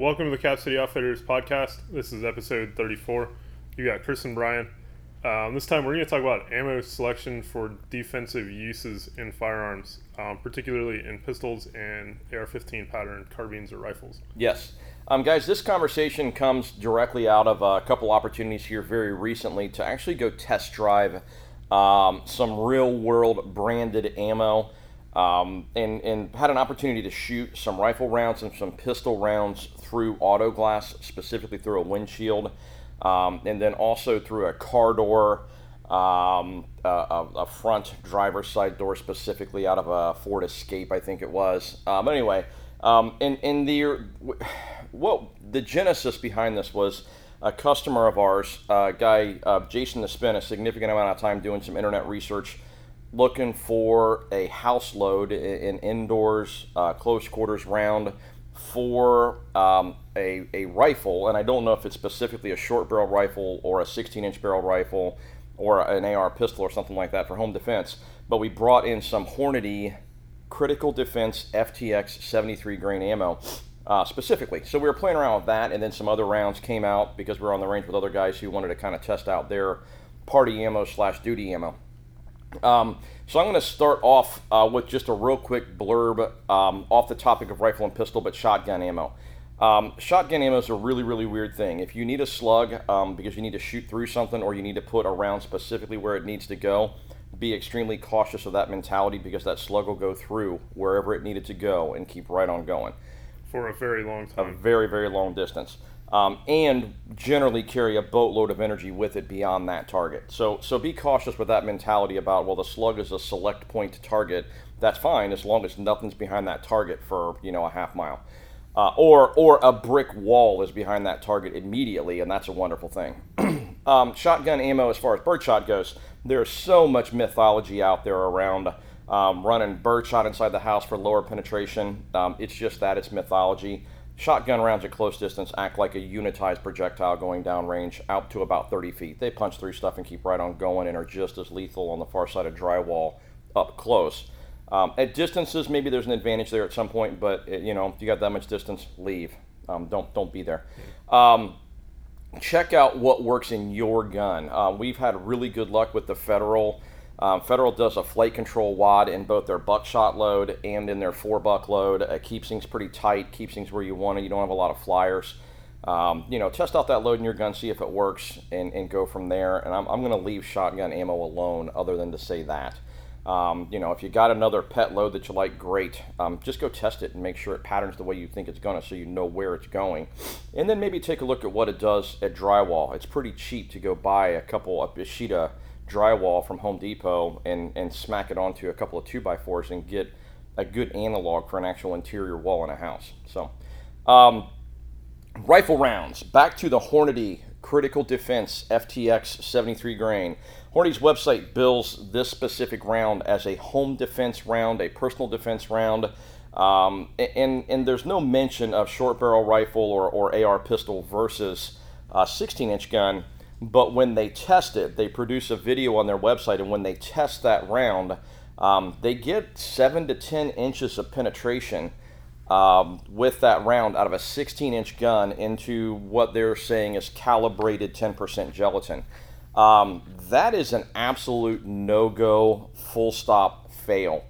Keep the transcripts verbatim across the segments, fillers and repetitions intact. Welcome to the Cap City Outfitters podcast. This is episode thirty-four. You got Chris and Brian. Um, this time we're going to talk about ammo selection for defensive uses in firearms, um, particularly in pistols and A R fifteen pattern carbines or rifles. Yes. Um, guys, this conversation comes directly out of a couple opportunities here very recently to actually go test drive um, some real-world branded ammo um, and, and had an opportunity to shoot some rifle rounds and some pistol rounds through auto glass, specifically through a windshield. Um, and then also through a car door, um, a, a front driver's side door, specifically out of a Ford Escape, I think it was. Um, but anyway, um, and, and the well, the genesis behind this was a customer of ours, a guy, uh, Jason, that spent a significant amount of time doing some internet research, looking for a house load, an indoors, uh, close quarters round, for um, a, a rifle, and I don't know if it's specifically a short barrel rifle or a sixteen inch barrel rifle or an A R pistol or something like that for home defense, but we brought in some Hornady Critical Defense F T X seventy-three grain ammo uh, specifically. So we were playing around with that, and then some other rounds came out because we were on the range with other guys who wanted to kind of test out their party ammo slash duty ammo. Um, so I'm going to start off uh, with just a real quick blurb um, off the topic of rifle and pistol, but shotgun ammo. Um, shotgun ammo is a really, really weird thing. If you need a slug um, because you need to shoot through something or you need to put a round specifically where it needs to go, be extremely cautious of that mentality because that slug will go through wherever it needed to go and keep right on going. For a very long time. A very, very long distance. Um, and generally carry a boatload of energy with it beyond that target. So so be cautious with that mentality about, well, the slug is a select point target. That's fine as long as nothing's behind that target for, you know, a half mile. Uh, or or a brick wall is behind that target immediately, and that's a wonderful thing. um, shotgun ammo, as far as birdshot goes, there's so much mythology out there around um, running birdshot inside the house for lower penetration. Um, it's just that, it's mythology. Shotgun rounds at close distance act like a unitized projectile going downrange out to about thirty feet. They punch through stuff and keep right on going and are just as lethal on the far side of drywall up close. Um, at distances, maybe there's an advantage there at some point, but it, you know, if you got that much distance, leave. Um, don't don't be there. Um, check out what works in your gun. Uh, we've had really good luck with the Federal. Um, Federal does a flight control wad in both their buckshot load and in their four buck load. It keeps things pretty tight, keeps things where you want it. You don't have a lot of flyers. Um, you know, test out that load in your gun, see if it works, and, and go from there. And I'm, I'm going to leave shotgun ammo alone other than to say that. Um, you know, if you got another pet load that you like, great. Um, just go test it and make sure it patterns the way you think it's going to so you know where it's going. And then maybe take a look at what it does at drywall. It's pretty cheap to go buy a couple of a sheet of drywall from Home Depot and, and smack it onto a couple of two by fours and get a good analog for an actual interior wall in a house. So, um, rifle rounds. Back to the Hornady Critical Defense F T X seventy-three grain. Hornady's website bills this specific round as a home defense round, a personal defense round, um, and, and there's no mention of short barrel rifle or, or A R pistol versus a sixteen inch gun. But when they test it, they produce a video on their website, and when they test that round, um, they get seven to ten inches of penetration um, with that round out of a sixteen inch gun into what they're saying is calibrated ten percent gelatin. Um, that is an absolute no-go, full-stop fail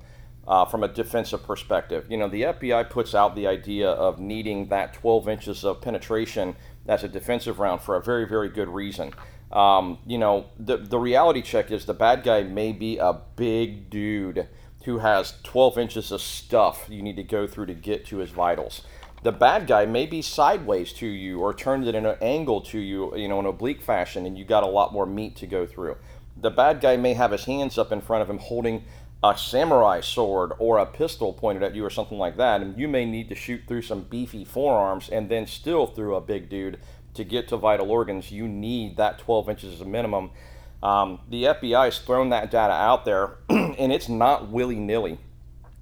uh, from a defensive perspective. You know, the F B I puts out the idea of needing that twelve inches of penetration as a defensive round for a very, very good reason. Um, you know, the, the reality check is the bad guy may be a big dude who has twelve inches of stuff you need to go through to get to his vitals. The bad guy may be sideways to you or turned at an angle to you, you know, in oblique fashion, and you got a lot more meat to go through. The bad guy may have his hands up in front of him holding a samurai sword or a pistol pointed at you or something like that, and you may need to shoot through some beefy forearms and then still through a big dude to get to vital organs. You need that twelve inches as a minimum. Um, the F B I has thrown that data out there, and it's not willy-nilly.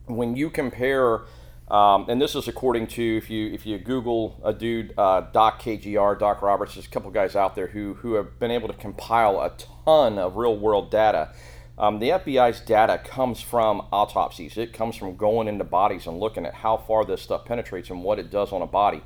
When you compare, um, and this is according to, if you if you Google a dude, uh, Doc K G R, Doc Roberts, there's a couple guys out there who who have been able to compile a ton of real-world data. Um, the F B I's data comes from autopsies. It comes from going into bodies and looking at how far this stuff penetrates and what it does on a body.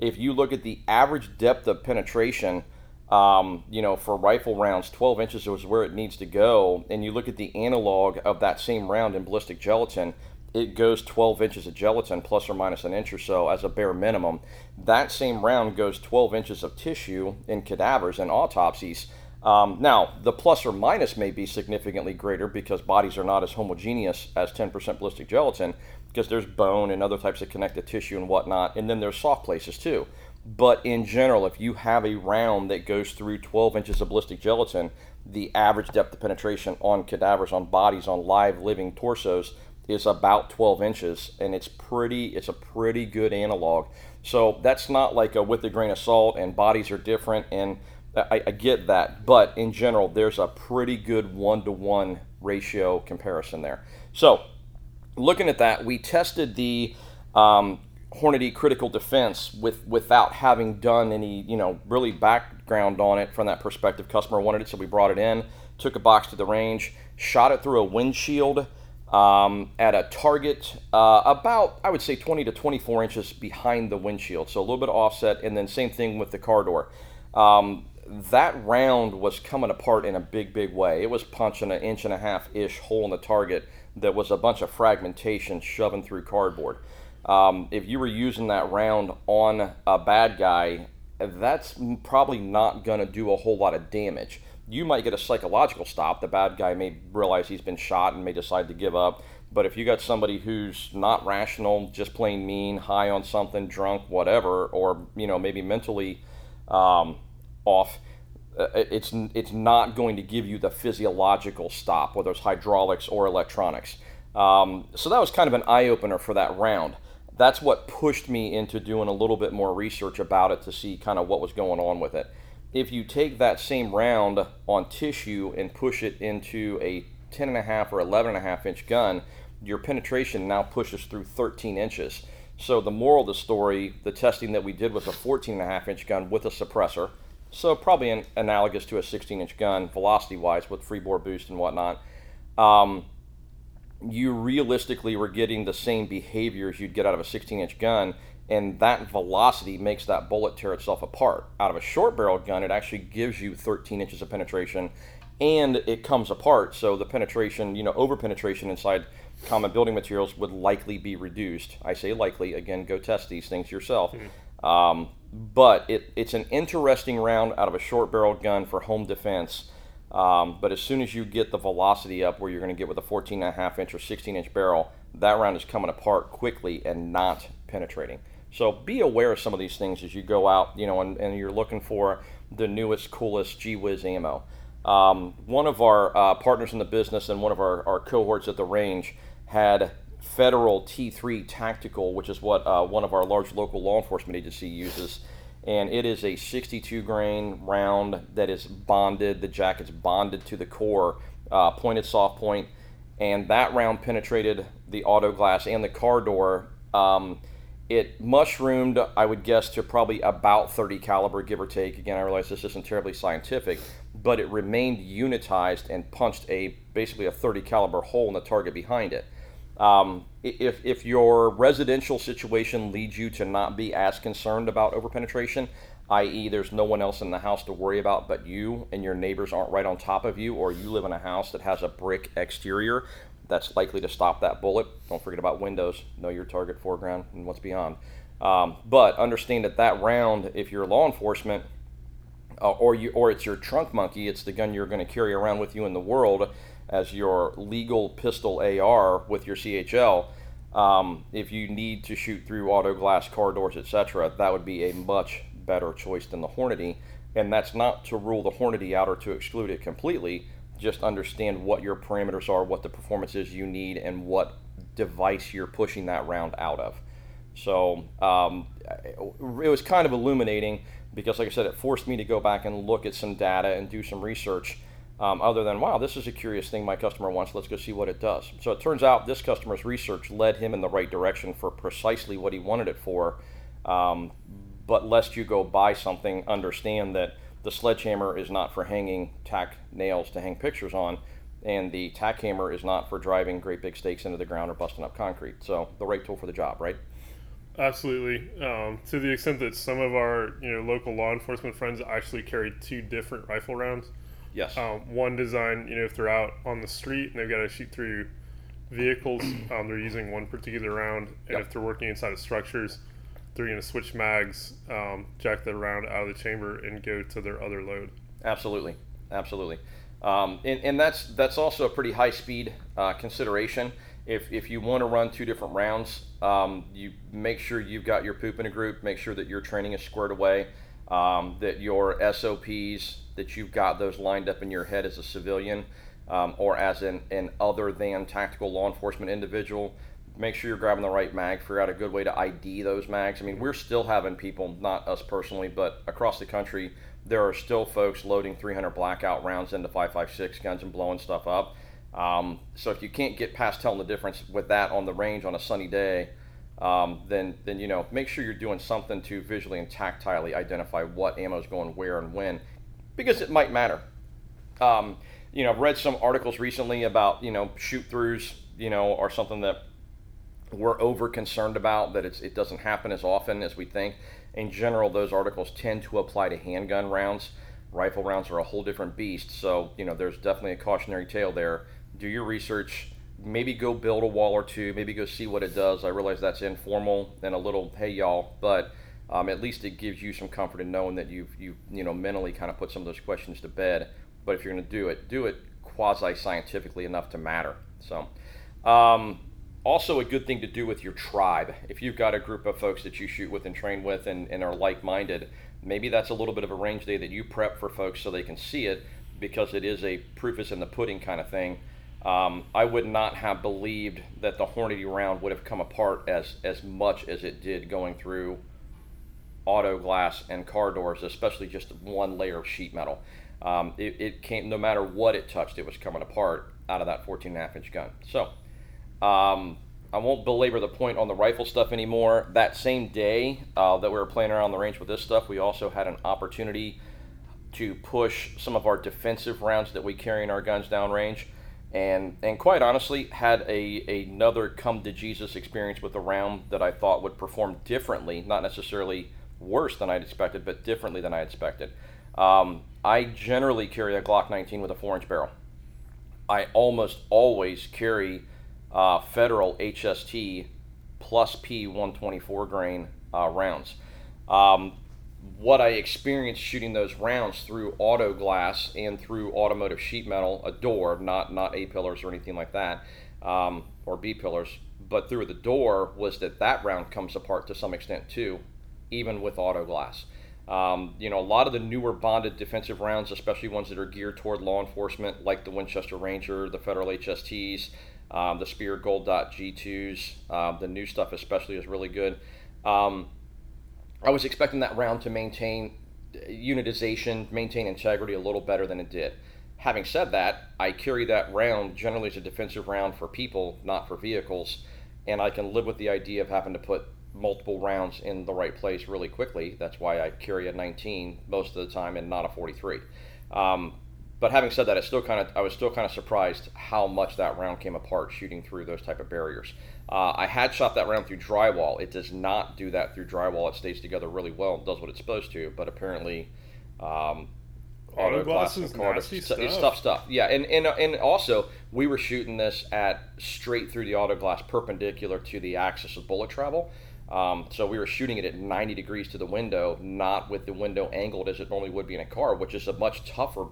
if you look at the average depth of penetration, um, you know, for rifle rounds, twelve inches is where it needs to go. And you look at the analog of that same round in ballistic gelatin, it goes twelve inches of gelatin plus or minus an inch or so as a bare minimum. That same round goes twelve inches of tissue in cadavers and autopsies. Um, now, the plus or minus may be significantly greater because bodies are not as homogeneous as ten percent ballistic gelatin, because there's bone and other types of connective tissue and whatnot, and then there's soft places too. But in general, if you have a round that goes through twelve inches of ballistic gelatin, the average depth of penetration on cadavers, on bodies, on live living torsos is about twelve inches, and it's pretty, it's a pretty good analog. So that's not like a with a grain of salt, and bodies are different, and I, I get that, but in general, there's a pretty good one-to-one ratio comparison there. So looking at that, we tested the um, Hornady Critical Defense with without having done any, you know, really background on it from that perspective. Customer wanted it, so we brought it in, took a box to the range, shot it through a windshield um, at a target uh, about, I would say, twenty to twenty-four inches behind the windshield, so a little bit of offset, and then same thing with the car door. Um, that round was coming apart in a big, big way. It was punching an inch and a half-ish hole in the target that was a bunch of fragmentation shoving through cardboard. Um, if you were using that round on a bad guy, that's probably not going to do a whole lot of damage. You might get a psychological stop. The bad guy may realize he's been shot and may decide to give up. But if you got somebody who's not rational, just plain mean, high on something, drunk, whatever, or you know maybe mentally um, off, it's it's not going to give you the physiological stop, whether it's hydraulics or electronics. Um, so that was kind of an eye-opener for that round. That's what pushed me into doing a little bit more research about it to see kind of what was going on with it. If you take that same round on tissue and push it into a ten and a half or eleven and a half inch gun, your penetration now pushes through thirteen inches. So the moral of the story, the testing that we did was a fourteen and a half inch gun with a suppressor. So probably an analogous to a sixteen inch gun velocity-wise with freebore boost and whatnot. Um, you realistically were getting the same behaviors you'd get out of a sixteen inch gun, and that velocity makes that bullet tear itself apart. Out of a short barrel gun, it actually gives you thirteen inches of penetration, and it comes apart. So the penetration, you know, over-penetration inside common building materials would likely be reduced. I say likely. Again, go test these things yourself. Mm-hmm. Um, But it, it's an interesting round out of a short barrel gun for home defense. Um, but as soon as you get the velocity up where you're going to get with a fourteen and a half inch or sixteen inch barrel, that round is coming apart quickly and not penetrating. So be aware of some of these things as you go out, you know, and, and you're looking for the newest, coolest gee whiz ammo. Um, one of our uh, partners in the business and one of our, our cohorts at the range had Federal T three Tactical, which is what uh, one of our large local law enforcement agency uses, and it is a sixty-two grain round that is bonded, the jacket's bonded to the core, uh, pointed soft point, and that round penetrated the auto glass and the car door. Um, it mushroomed, I would guess, to probably about thirty caliber, give or take. Again, I realize this isn't terribly scientific, but it remained unitized and punched a basically a thirty caliber hole in the target behind it. Um, if, if your residential situation leads you to not be as concerned about overpenetration, that is there's no one else in the house to worry about but you, and your neighbors aren't right on top of you, or you live in a house that has a brick exterior, that's likely to stop that bullet. Don't forget about windows. Know your target, foreground, and what's beyond. Um, but understand that that round, if you're law enforcement, uh, or, you, or it's your trunk monkey, it's the gun you're going to carry around with you in the world, as your legal pistol A R with your C H L, um, if you need to shoot through auto glass, car doors, et cetera, that would be a much better choice than the Hornady. And that's not to rule the Hornady out or to exclude it completely. Just understand what your parameters are, what the performance is you need, and what device you're pushing that round out of. So um, it was kind of illuminating because, like I said, it forced me to go back and look at some data and do some research. Um, other than, wow, this is a curious thing my customer wants, let's go see what it does. So it turns out this customer's research led him in the right direction for precisely what he wanted it for. Um, but lest you go buy something, understand that the sledgehammer is not for hanging tack nails to hang pictures on, and the tack hammer is not for driving great big stakes into the ground or busting up concrete. So the right tool for the job, right? Absolutely. Um, to the extent that some of our you know local law enforcement friends actually carry two different rifle rounds. Yes. Um, one design, you know, if they're out on the street and they've got to shoot through vehicles, um, they're using one particular round. And yep. if they're working inside of structures, they're going to switch mags, um, jack the round out of the chamber, and go to their other load. Absolutely. Absolutely. Um, and, and that's that's also a pretty high speed uh, consideration. If if you want to run two different rounds, um, you make sure you've got your poop in a group, make sure that your training is squared away, um, that your S O Ps, that you've got those lined up in your head as a civilian um, or as an, an other than tactical law enforcement individual. Make sure you're grabbing the right mag, figure out a good way to I D those mags. I mean, we're still having people, not us personally, but across the country, there are still folks loading three hundred blackout rounds into five five six guns and blowing stuff up. Um, so if you can't get past telling the difference with that on the range on a sunny day, um, then, then, you know, make sure you're doing something to visually and tactilely identify what ammo is going where and when, because it might matter. Um, you know, I've read some articles recently about, you know, shoot throughs, you know, or something that we're over concerned about, that it's, it doesn't happen as often as we think. In general, those articles tend to apply to handgun rounds. Rifle rounds are a whole different beast. So, you know, there's definitely a cautionary tale there. Do your research, maybe go build a wall or two, maybe go see what it does. I realize that's informal and a little, hey y'all, but um, at least it gives you some comfort in knowing that you've, you've you know, mentally kind of put some of those questions to bed. But if you're gonna do it, do it quasi-scientifically enough to matter. So, um, also a good thing to do with your tribe. If you've got a group of folks that you shoot with and train with and, and are like-minded, maybe that's a little bit of a range day that you prep for folks so they can see it, because it is a proof is in the pudding kind of thing. Um, I would not have believed that the Hornady round would have come apart as, as much as it did going through auto glass and car doors, especially just one layer of sheet metal. Um, it, it came, no matter what it touched, it was coming apart out of that fourteen and a half inch gun. So um, I won't belabor the point on the rifle stuff anymore. That same day uh, that we were playing around the range with this stuff, we also had an opportunity to push some of our defensive rounds that we carry in our guns downrange. And and quite honestly, had a, a another come to Jesus experience with a round that I thought would perform differently, not necessarily worse than I'd expected, but differently than I expected. Um, I generally carry a Glock nineteen with a four inch barrel. I almost always carry uh, Federal H S T plus P one twenty-four grain uh, rounds. Um, what I experienced shooting those rounds through auto glass and through automotive sheet metal, a door, not not A-pillars or anything like that, um, or B-pillars, but through the door, was that that round comes apart to some extent too, even with auto glass. Um, you know, a lot of the newer bonded defensive rounds, especially ones that are geared toward law enforcement, like the Winchester Ranger, the Federal H S Ts, um, the Speer Gold Dot G twos, uh, the new stuff especially is really good. Um, I was expecting that round to maintain unitization, maintain integrity a little better than it did. Having said that, I carry that round generally as a defensive round for people, not for vehicles, and I can live with the idea of having to put multiple rounds in the right place really quickly. That's why I carry a nineteen most of the time and not a forty-three. Um, but having said that, it's still kind of I was still kind of surprised how much that round came apart shooting through those type of barriers. Uh, I had shot that round through drywall. It does not do that through drywall. It stays together really well and does what it's supposed to, but apparently um, auto glass and car is tough stuff. Yeah, and, and and also we were shooting this at straight through the auto glass perpendicular to the axis of bullet travel. Um, so we were shooting it at ninety degrees to the window, not with the window angled as it normally would be in a car, which is a much tougher,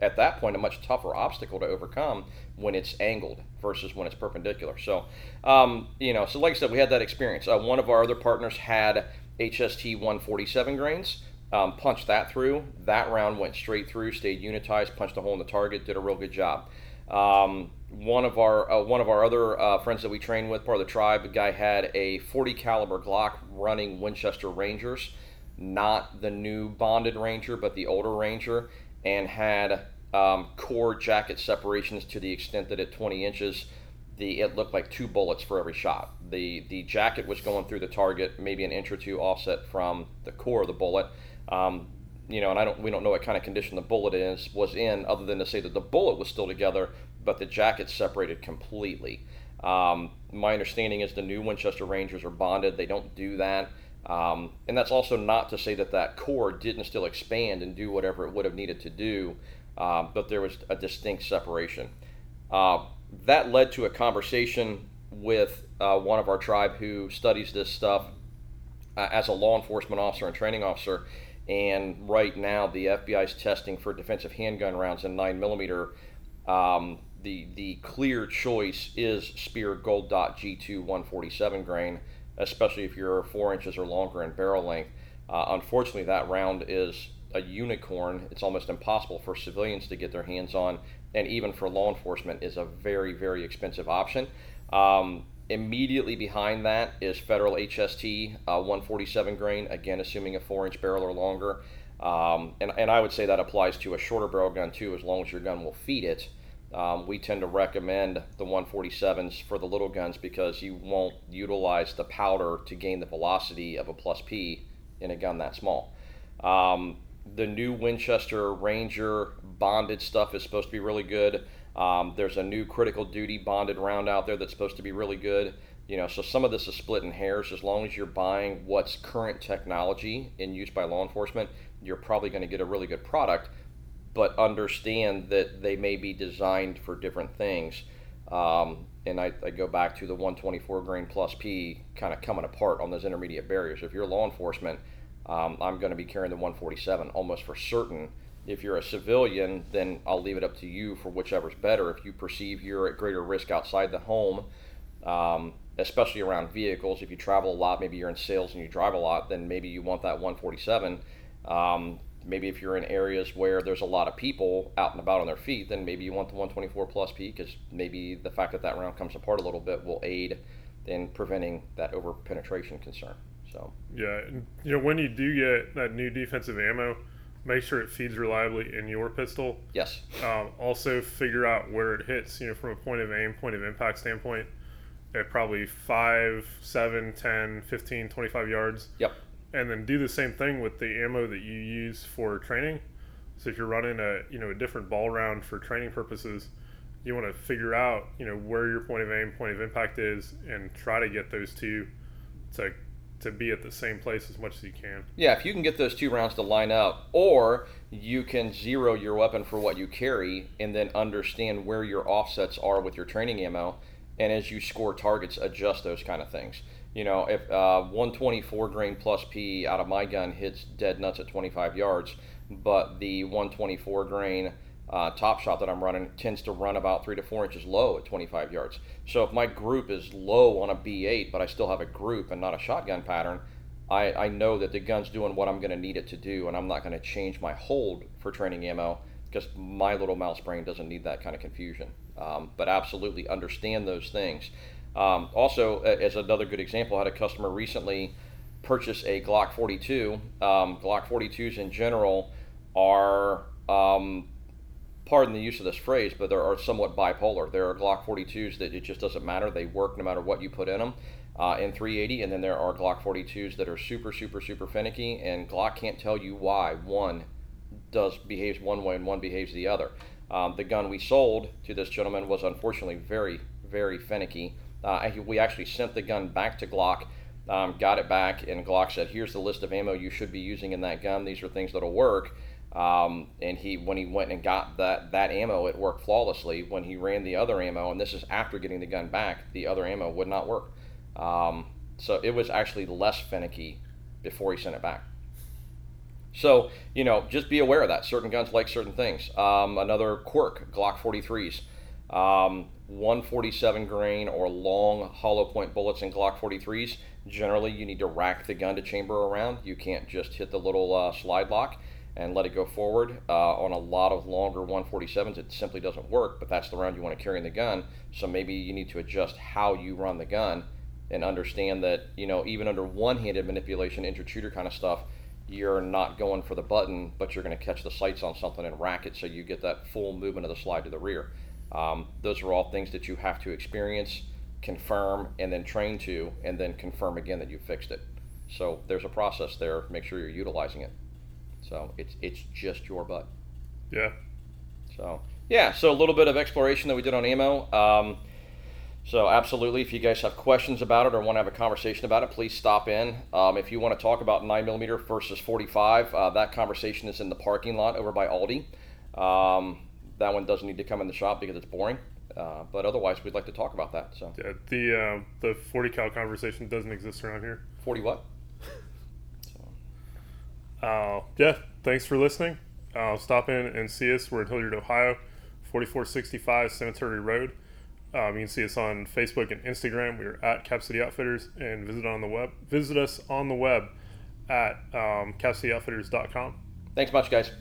at that point, a much tougher obstacle to overcome when it's angled versus when it's perpendicular. So, um, you know, so like I said, we had that experience. Uh, one of our other partners had H S T one forty-seven grains, um, punched that through. That round went straight through, stayed unitized, punched a hole in the target, did a real good job. Um, one of our uh, one of our other uh, friends that we train with, part of the tribe, the guy had a forty caliber Glock running Winchester Rangers, not the new bonded Ranger, but the older Ranger, and had um, core jacket separations to the extent that at twenty inches, the it looked like two bullets for every shot. The the jacket was going through the target, maybe an inch or two offset from the core of the bullet. Um, you know, and I don't we don't know what kind of condition the bullet is was in, other than to say that the bullet was still together, but the jacket separated completely. Um, my understanding is the new Winchester Rangers are bonded. They don't do that. Um, and that's also not to say that that Corps didn't still expand and do whatever it would have needed to do, uh, but there was a distinct separation. Uh, that led to a conversation with uh, one of our tribe who studies this stuff uh, as a law enforcement officer and training officer. And right now, the F B I is testing for defensive handgun rounds in nine millimeter. Um, the, the clear choice is Speer Gold Dot G two one forty-seven grain, especially if you're four inches or longer in barrel length. Uh, unfortunately, that round is a unicorn. It's almost impossible for civilians to get their hands on, and even for law enforcement is a very, very expensive option. Um, immediately behind that is Federal H S T uh, one forty-seven grain, again, assuming a four inch barrel or longer. Um, and, and I would say that applies to a shorter barrel gun too, as long as your gun will feed it. Um, we tend to recommend the one forty-sevens for the little guns because you won't utilize the powder to gain the velocity of a plus P in a gun that small. Um, the new Winchester Ranger bonded stuff is supposed to be really good. Um, there's a new critical duty bonded round out there that's supposed to be really good. You know, so some of this is splitting hairs. As long as you're buying what's current technology in use by law enforcement, you're probably going to get a really good product. But understand that they may be designed for different things. Um, and I, I go back to the one twenty-four grain plus P kind of coming apart on those intermediate barriers. If you're law enforcement, um, I'm going to be carrying the one forty-seven almost for certain. If you're a civilian, then I'll leave it up to you for whichever's better. If you perceive you're at greater risk outside the home, um, especially around vehicles, if you travel a lot, maybe you're in sales and you drive a lot, then maybe you want that one forty-seven. Um, Maybe if you're in areas where there's a lot of people out and about on their feet, then maybe you want the one twenty-four plus P, because maybe the fact that that round comes apart a little bit will aid in preventing that over penetration concern. So yeah, and, you know, when you do get that new defensive ammo, make sure it feeds reliably in your pistol. Yes. Um, also figure out where it hits. You know, from a point of aim, point of impact standpoint, at probably five, seven, ten, fifteen, twenty-five yards. Yep. And then do the same thing with the ammo that you use for training. So if you're running a, you know, a different ball round for training purposes, you want to figure out, you know, where your point of aim, point of impact is, and try to get those two to to be at the same place as much as you can. Yeah, if you can get those two rounds to line up, or you can zero your weapon for what you carry and then understand where your offsets are with your training ammo, and as you score targets, adjust those kind of things. You know, if uh, one twenty-four grain plus P out of my gun hits dead nuts at twenty-five yards, but the one twenty-four grain uh, top shot that I'm running tends to run about three to four inches low at twenty-five yards. So if my group is low on a B eight, but I still have a group and not a shotgun pattern, I, I know that the gun's doing what I'm going to need it to do, and I'm not going to change my hold for training ammo because my little mouse brain doesn't need that kind of confusion. Um, but absolutely understand those things. Um, also, as another good example, I had a customer recently purchase a Glock forty-two. Um, Glock forty-twos in general are, um, pardon the use of this phrase, but they are somewhat bipolar. There are Glock forty-twos that it just doesn't matter. They work no matter what you put in them uh, in three eighty. And then there are Glock forty-twos that are super, super, super finicky. And Glock can't tell you why one does behaves one way and one behaves the other. Um, the gun we sold to this gentleman was unfortunately very, very finicky. Uh, we actually sent the gun back to Glock, um, got it back, and Glock said, here's the list of ammo you should be using in that gun. These are things that'll work. Um, and he, when he went and got that, that ammo, it worked flawlessly. When he ran the other ammo, and this is after getting the gun back, the other ammo would not work. Um, so it was actually less finicky before he sent it back. So, you know, just be aware of that. Certain guns like certain things. Um, another quirk, Glock forty-threes. Um, one forty-seven grain or long hollow point bullets in Glock forty-threes, generally you need to rack the gun to chamber around. You can't just hit the little uh, slide lock and let it go forward. Uh, on a lot of longer one forty-sevens, it simply doesn't work, but that's the round you want to carry in the gun. So maybe you need to adjust how you run the gun and understand that, you know, even under one-handed manipulation, intra-shooter kind of stuff, you're not going for the button, but you're going to catch the sights on something and rack it so you get that full movement of the slide to the rear. Um, those are all things that you have to experience, confirm, and then train to, and then confirm again that you fixed it. So there's a process there. Make sure you're utilizing it. So it's it's just your butt. Yeah. So yeah. So a little bit of exploration that we did on ammo. Um, So absolutely, if you guys have questions about it or want to have a conversation about it, please stop in. Um, if you want to talk about nine millimeter versus forty-five, uh, that conversation is in the parking lot over by Aldi. Um, that one doesn't need to come in the shop because it's boring. Uh, but otherwise, we'd like to talk about that. So yeah, the uh, the forty cal conversation doesn't exist around here. forty what? so. uh, yeah, thanks for listening. Uh, stop in and see us. We're in Hilliard, Ohio, forty-four sixty-five Cemetery Road. Um, you can see us on Facebook and Instagram. We are at Cap City Outfitters, and visit on the web. Visit us on the web at um, cap city outfitters dot com. Thanks much, guys.